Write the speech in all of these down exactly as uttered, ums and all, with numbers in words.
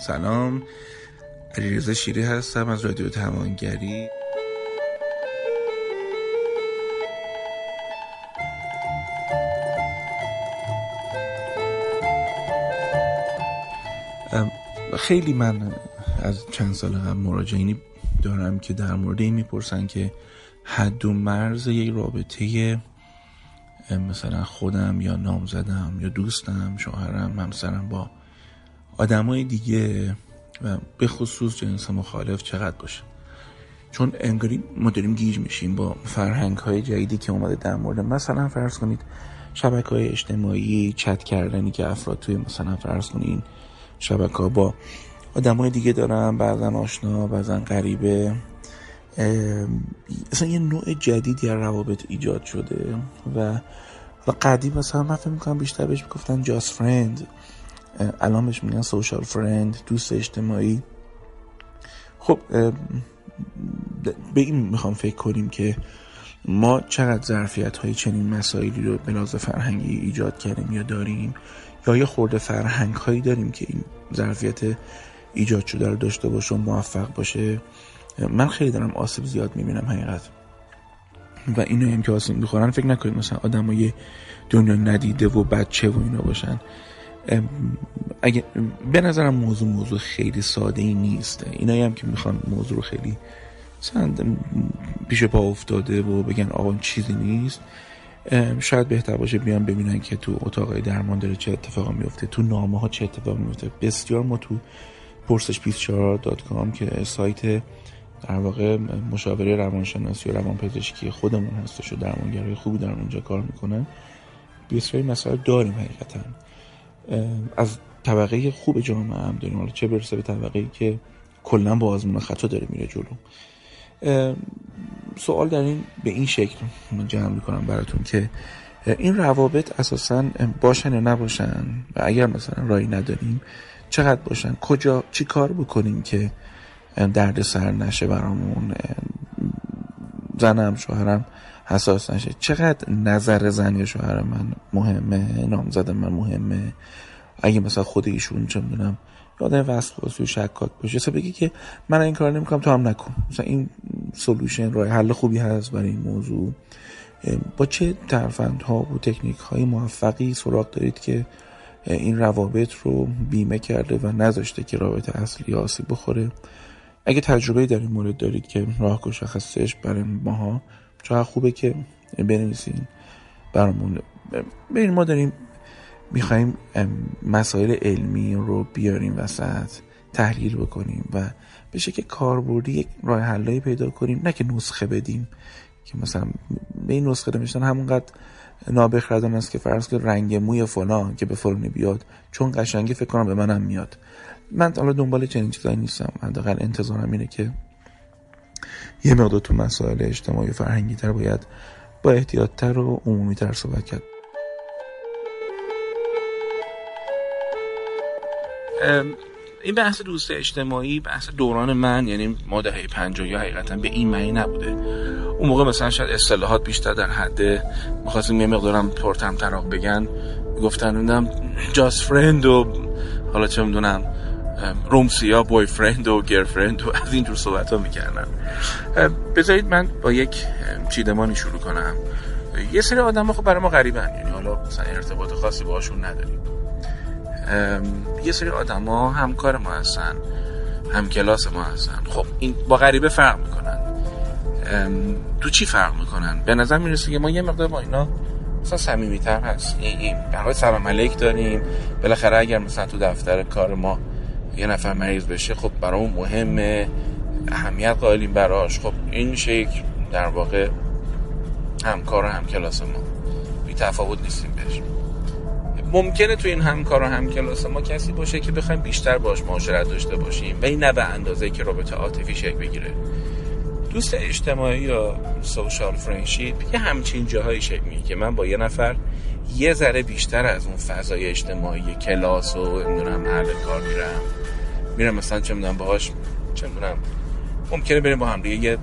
سلام، علیرضا شیری هستم از رادیو توانگری. خیلی من از چند سال قبل مراجعینی دارم که در مورد این میپرسن که حد و مرز یک رابطه مثلا خودم یا نامزدم یا دوستم، شوهرم، همسرم با آدمای دیگه و به خصوص جنس مخالف چقدر باشه، چون انگاری ما داریم گیج میشیم با فرهنگ های جدیدی که اومده در مورد مثلا فرض کنید شبکه های اجتماعی، چت کردنی که افراد توی مثلا فرض کنید این شبکه ها با آدمای دیگه دارن، بعضن آشنا بعضن غریبه. اصلا یه نوع جدیدی از روابط ایجاد شده و و قدیم مثلا من فکر می‌کنم بیشتر بهش میگفتن جاست فرند، الان بهش میگن سوشال فرند، دوست اجتماعی. خب به این میخوام فکر کنیم که ما چقدر ظرفیت‌های چنین مسائلی رو به لحاظ فرهنگی ایجاد کردیم یا داریم، یا یه خورده فرهنگ‌هایی داریم که این ظرفیت ایجاد شده رو داشته باشه و موفق باشه. من خیلی دارم آسیب زیاد میبینم حقیقت، و اینو هم که آسیب میخورن فکر نکنید مثلا آدمای دنیا ندیده و بچه و اینا باشن. اگه به نظرم موضوع موضوع خیلی ساده ای نیست، اینایی هم که میخوان موضوع رو خیلی پیش پا افتاده و بگن آقا چیزی نیست، شاید بهتر باشه بیان ببینن که تو اتاقای درمان داره چه اتفاقی میفته، تو نامه ها چه اتفاقی میفته. بسیار ما تو پرسش بیست و چهار دات کام که سایت در واقع مشاوره روانشناسی و روانپزشکی خودمون هستش و درمانگرای خوبی در اونجا کار میکنن، بسیاری مسائل داریم حقیقتا، از طبقه خوب جامعه هم داریم، حالا چه برسه به طبقه‌ای که کلا با آزمون خطا داره میره جلو. سوال در این به این شکل من جمع میکنم براتون که این روابط اساساً باشن یا نباشن، و اگر مثلا رای نداریم چقدر باشن، کجا چی کار بکنیم که درد سر نشه برامون، زنم شوهرم حساس نشه، چقدر نظر زن یا شوهر من مهمه، نامزد من مهمه، اگه مثلا خود ایشون چه میدونم یادم وسواسی و شکاک باشه مثلا بگی که من این کار نمیکنم تو هم نکن، مثلا این سولوشن راه حل خوبی هست برای این موضوع. با چه ترفندها و تکنیک های موفقی سراغ دارید که این روابط رو بیمه کرده و نذاشته که رابطه اصلی آسیب بخوره؟ اگه تجربه در این مورد دارید که راهکش خاصش برای ماها چقدر خوبه که بنویسین برامون. ببین ما داریم میخوایم مسائل علمی رو بیاریم وسط، تحلیل بکنیم و به شکل کاربردی یک راه حلایی پیدا کنیم، نه که نسخه بدیم که مثلا به این نسخه نمیشن همونقدر نابخردان است که فرض کن رنگ موی فلان که به فلانی بیاد چون قشنگی فکر کنم به منم میاد. من حالا دنبال چنین چیزایی نیستم، حداقل انتظارم اینه که یه مقدار تو مسائل اجتماعی و فرهنگی تر باید با احتیاط تر و عمومی تر صحبت کرد. این بحث دوست اجتماعی بحث دوران من، یعنی ما دهه پنجاه یا حقیقتا به این معنی نبوده. اون موقع مثلا شاید اصطلاحات بیشتر در حد می‌خواستیم یه مقدارم پرتم تراق بگن، گفتن می‌دونم جاست فرند و حالا چه می‌دونم رومسیا بوی فرند و گیر فرند و از این جور صحبت‌ها می‌کردن. بذارید من با یک چیدمانی شروع کنم. یه سری آدم‌ها خب برای ما غریبن، یعنی حالا مثلا ارتباط خاصی باهاشون نداریم. یه سری آدم ها همکار ما هستن، همکلاس ما هستن، خب این با غریبه فرق میکنن. تو چی فرق میکنن؟ به نظر میرسه که ما یه مقدار با اینا مثلا صمیمیتر هست، برای سلام علیک داریم، بالاخره اگر مثلا تو دفتر کار ما یه نفر مریض بشه خب برای اون مهمه، اهمیت قائلیم براش. خب این میشه یک در واقع همکار و همکلاس ما، بی تفاوت نیستیم بهش. ممکنه تو این همکار و همکلاس ما کسی باشه که بخوایم بیشتر باش معاشرت داشته باشیم و این نه به اندازه که رابطه عاطفی شکل بگیره. دوست اجتماعی یا سوشال فرندشیپ یه همچین جاهایی شکل میگیره که من با یه نفر یه ذره بیشتر از اون فضای اجتماعی کلاس و نمیدونم اهل کار میرم میرم مثلا چه میدونم باهاش چه میدونم ممکنه بریم با هم دیگه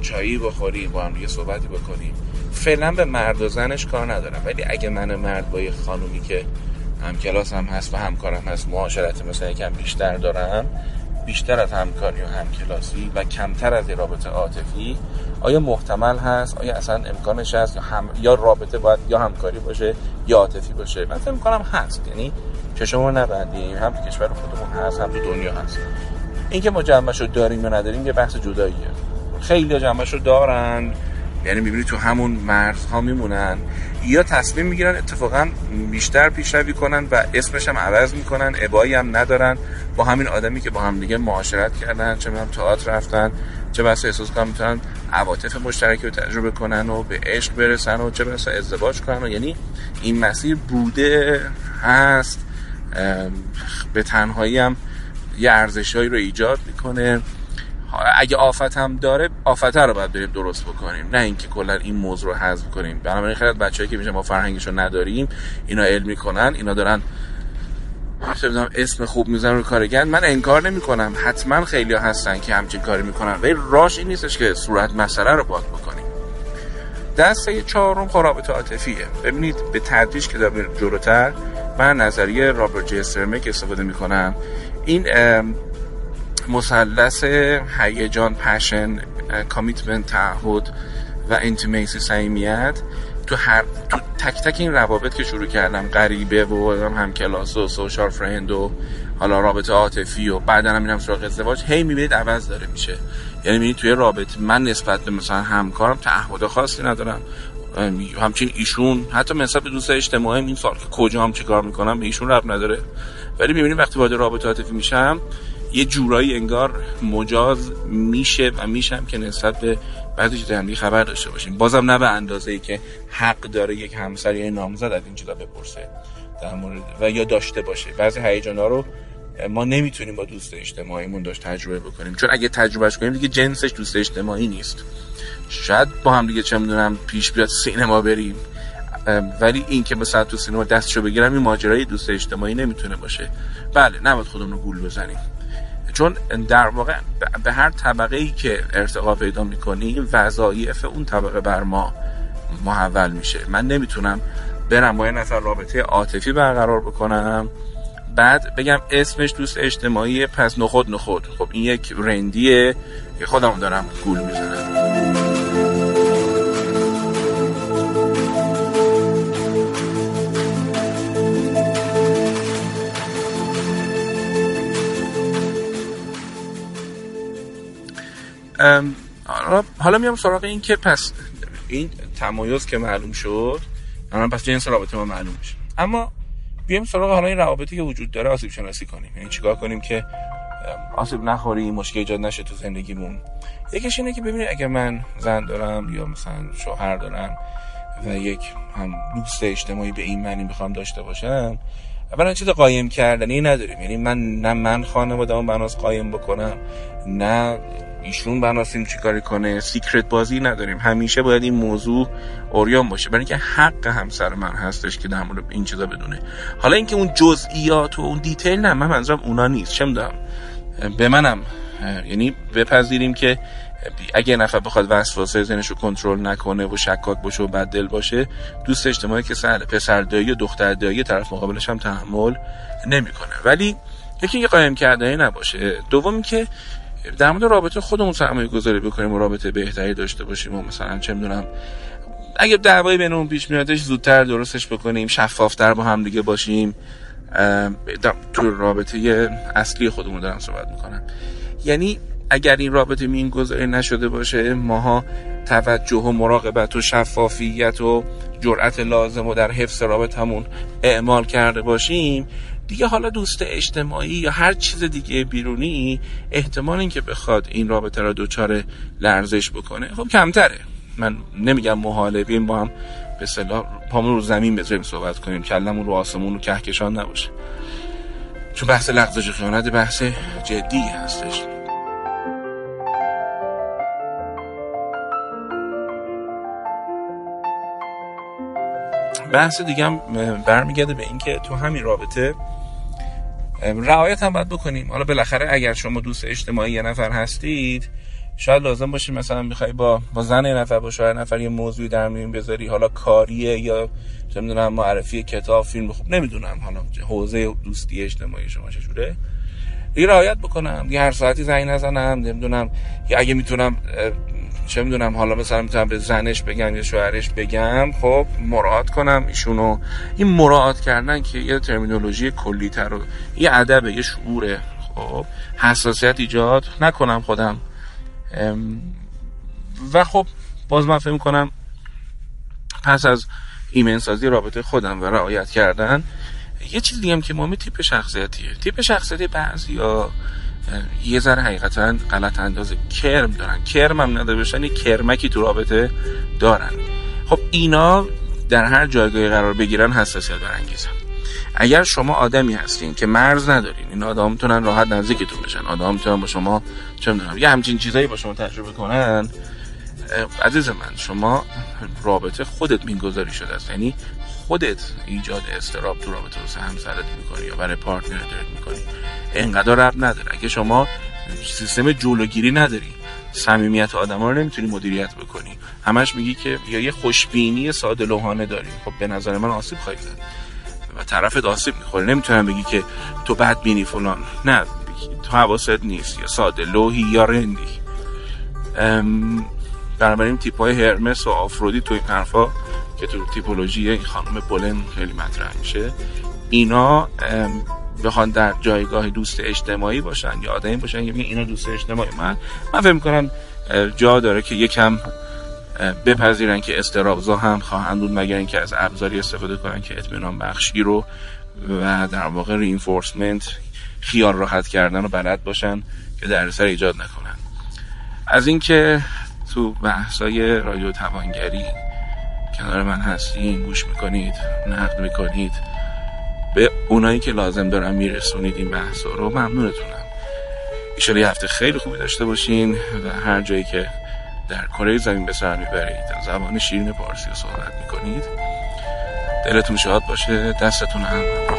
چایی بخوریم، با هم دیگه صحبتی بکنیم. فعلا به مرد و زنش کار ندارم، ولی اگه من مرد با یه خانومی که همکلاس هم هست و همکارم هست، معاشرت مثلا یکم بیشتر دارم، بیشتر از همکاری و همکلاسی و کمتر از رابطه عاطفی، آیا محتمل هست؟ آیا اصلا امکانش هست یا, هم... یا رابطه باید یا همکاری باشه یا عاطفی باشه؟ من فکر می‌کنم هست، یعنی چشمو نبندیم، هم تو کشور خودمون هست هم تو دنیا هست. اینکه ما جنبشو داریم یا نداریم یه بحث جداییه. خیلی جنبشو دارن، یعنی می‌بینی تو همون مرزها میمونن یا تصمیم میگیرن اتفاقا بیشتر پیشروی کنن و اسمش هم عوض میکنن، ابایی هم ندارن، با همین آدمی که با هم دیگه معاشرت کردن چه می‌دونم تئاتر رفتن چه بسا احساس کنن میتونن عواطف مشترکی رو تجربه کنن و به عشق برسن و چه بسا ازدواج کنن و یعنی این مسیر بوده هست، به تنهایی هم یه ارزشایی رو ایجاد میکنه. اگه آفت هم داره آفت رو باید بریم درست بکنیم، نه اینکه کلا این موضوع رو حذف کنیم. بنابراین خیلی از بچه‌ای که میشه ما فرهنگشو نداریم، اینا علمی کنن، اینا دارن چه می‌دونم اسم خوب می‌ذارن رو کارگرد، من انکار نمی‌کنم، حتما خیلی‌ها هستن که همچین کاری می‌کنن، ولی راش این نیستش که صورت مسئله رو باز بکنیم. دسته چهارم رابطه عاطفیه. ببینید به تدریج که داریم جلوتر، من نظریه رابر جیسترمه که استفاده می‌کنم، این مثلث هیجان، پشن، کامیتمنت، تعهد و انتیمیسی، صمیمیت تو هر تو تک تک این روابط که شروع کردم، غریبه و هم کلاس و سوشال فرند و حالا رابطه عاطفی و بعداً هم میرم سراغ ازدواج، هی میبینید عوض داره میشه. یعنی میبینید توی رابطه من نسبت به مثلا همکارم تعهد خاصی ندارم، همچنین ایشون حتی مثلا به دوست اجتماعی این سال که کجام چیکار میکنم به ایشون ربط نداره، ولی میبینید وقتی وارد رابطه عاطفی میشم یه جورایی انگار مجاز میشه و میشم که نسبت به بعضی چیزا هم خبر داشته باشیم، بازم نه به اندازه‌ای که حق داره یک همسر یا نامزد از این چیزا بپرسه در مورد و یا داشته باشه. بعضی هیجانا رو ما نمیتونیم با دوست اجتماعیمون داشت تجربه بکنیم، چون اگه تجربهش کنیم دیگه جنسش دوست اجتماعی نیست. شاید با هم دیگه چه میدونم پیش بیاد سینما بریم، ولی این که مثلا تو سینما دستشو بگیرم این ماجرای دوست اجتماعی نمیتونه باشه. بله، نباید خودمون رو گول بزنیم، چون در واقع به هر طبقه‌ای که ارتقا پیدا می‌کنیم وظایف اون طبقه بر ما محول میشه. من نمیتونم برم با یه نفر رابطه عاطفی برقرار بکنم بعد بگم اسمش دوست اجتماعیه پس نخود نخود. خب این یک رندیه که خودم دارم گول میزنم. حالا میام سراغ این که پس این تمایز که معلوم شد، الان پس جنس رابطه ما معلوم شد، اما بیام سراغ حالا این روابطی که وجود داره آسیب شناسی کنیم، یعنی چیکار کنیم که آسیب نخوریم، مشکل ایجاد نشه تو زندگیمون. یکیش اینه که ببینید اگه من زن دارم یا مثلا شوهر دارم و یک هم دوست اجتماعی به این معنی میخوام داشته باشم، اولا چیز قایم کردنی نداریم، یعنی من نه من خانواده‌ام بناس قایم بکنم نه ایشون بناسیم چی کاری کنه، سیکرت بازی نداریم، همیشه باید این موضوع اوریان باشه، برای اینکه حق همسر من هستش که در مورد این چیزا بدونه. حالا اینکه اون جزئیات و اون دیتیل نه، من منظورم اونا نیست، چه میدونم به منم، یعنی بپذیریم که اگه نفر بخواد وسواسه ذهنشو کنترل نکنه و شکاک باشه و بددل باشه، دوست اجتماعی که سر پسر دایی و دختر دایی طرف مقابلش هم تحمل نمیکنه. ولی یکی اینکه قایم کردنی نباشه، دومی که در مورد رابطه خودمون سرمایه‌گذاری بکنیم و رابطه بهتری داشته باشیم و مثلا چه می‌دونم اگه دعوایی بینمون پیش میادش زودتر درستش بکنیم، شفاف‌تر با هم دیگه باشیم. تو رابطه اصلی خودمون دارم صحبت می‌کنم، یعنی اگر این رابطه میانگذاری نشده باشه، ماها توجه و مراقبت و شفافیت و جرأت لازم و در حفظ رابطمون اعمال کرده باشیم، دیگه حالا دوست اجتماعی یا هر چیز دیگه بیرونی احتمال این که بخواد این رابطه را دوچار لرزش بکنه خب کمتره. من نمیگم محاله، بیم با هم به اصطلاح پامون رو زمین بذاریم صحبت کنیم، کلمون رو آسمون و کهکشان نباشه، چون بحث لغزش و خیانت بحث جدی هستش. بحث دیگه هم برمیگرده به این که تو همین رابطه رعایت هم باید بکنیم. حالا بالاخره اگر شما دوست اجتماعی یه نفر هستید، شاید لازم باشه مثلا میخوای با با زن یه نفر با شوهر نفر یه موضوعی در میون بذاری، حالا کاریه یا چه میدونم معرفی کتاب فیلم، خوب نمیدونم حالا حوزه دوستی اجتماعی شما چجوره، یه رعایت بکنم دیگه، هر ساعتی زنگ نزنم، نمیدونم یا اگه میتونم چه میدونم حالا مثلا میتونم به زنش بگم یا شوهرش بگم، خب مراعات کنم ایشونو. این مراعات کردن که یه ترمینولوژی کلی تر و یه ادب یه شعوره، خب حساسیت ایجاد نکنم خودم. و خب باز من فهم کنم پس از ایمن سازی رابطه خودم و رعایت کردن یه چیز دیگه هم که مهمه تیپ شخصیتیه. تیپ شخصیتی بعضیا یه ذره حقیقتا غلط انداز کرم دارن، کرم هم نداره بشن، یه کرمکی تو رابطه دارن. خب اینا در هر جایگاهی قرار بگیرن حساسیت برانگیزن. اگر شما آدمی هستین که مرز ندارین، این آدما میتونن راحت نزدیکتون بشن، آدما میتونن با شما چه میدونم یه همچین چیزایی با شما تجربه کنن، عزیز من شما رابطه خودت میگذاری شده است، یعنی خودت ایجاد اضطراب تو رابطه واسه همسرت میکنی یا برای پارتنرت میکنی، انقدر رب نداره. اگه شما سیستم جلوگیری نداری، صمیمیت آدما رو نمیتونی مدیریت بکنی، همش میگی که یا یه خوشبینی ساده لوحانه داری، خب به نظر من آسیب خواهی زد و طرفت آسیب میخوره. نمیتونم بگی که تو بدبینی فلان، نه بگی تو حواست نیست یا ساده لوحی یا رندی. بنابراین تیپ‌های هرمس و آفرودی تو این حرفا که تو تیپولوژی این خانم بولن خیلی مطرح میشه، اینا بخوان در جایگاه دوست اجتماعی باشن یا آدمی باشن که اینا دوست اجتماعی، من من فکر می‌کنم جا داره که یکم بپذیرن که استرابزا هم خواهند بود، مگر اینکه از ابزاری استفاده کنن که اطمینان بخشی رو و در واقع رینفورسمنت خیال راحت کردن رو بلد باشن که دردسر ایجاد نکنن. از اینکه تو بحثای رادیو توانگری کنار من هستین، گوش میکنید، نقد میکنید، به اونایی که لازم دارن میرسونید این بحثا رو، ممنونتونم. ایشالا یه هفته خیلی خوبی داشته باشین و هر جایی که در کره زمین به سر میبرید زبان شیرین پارسی رو صحبت میکنید. دلتون شاد باشه، دستتون هم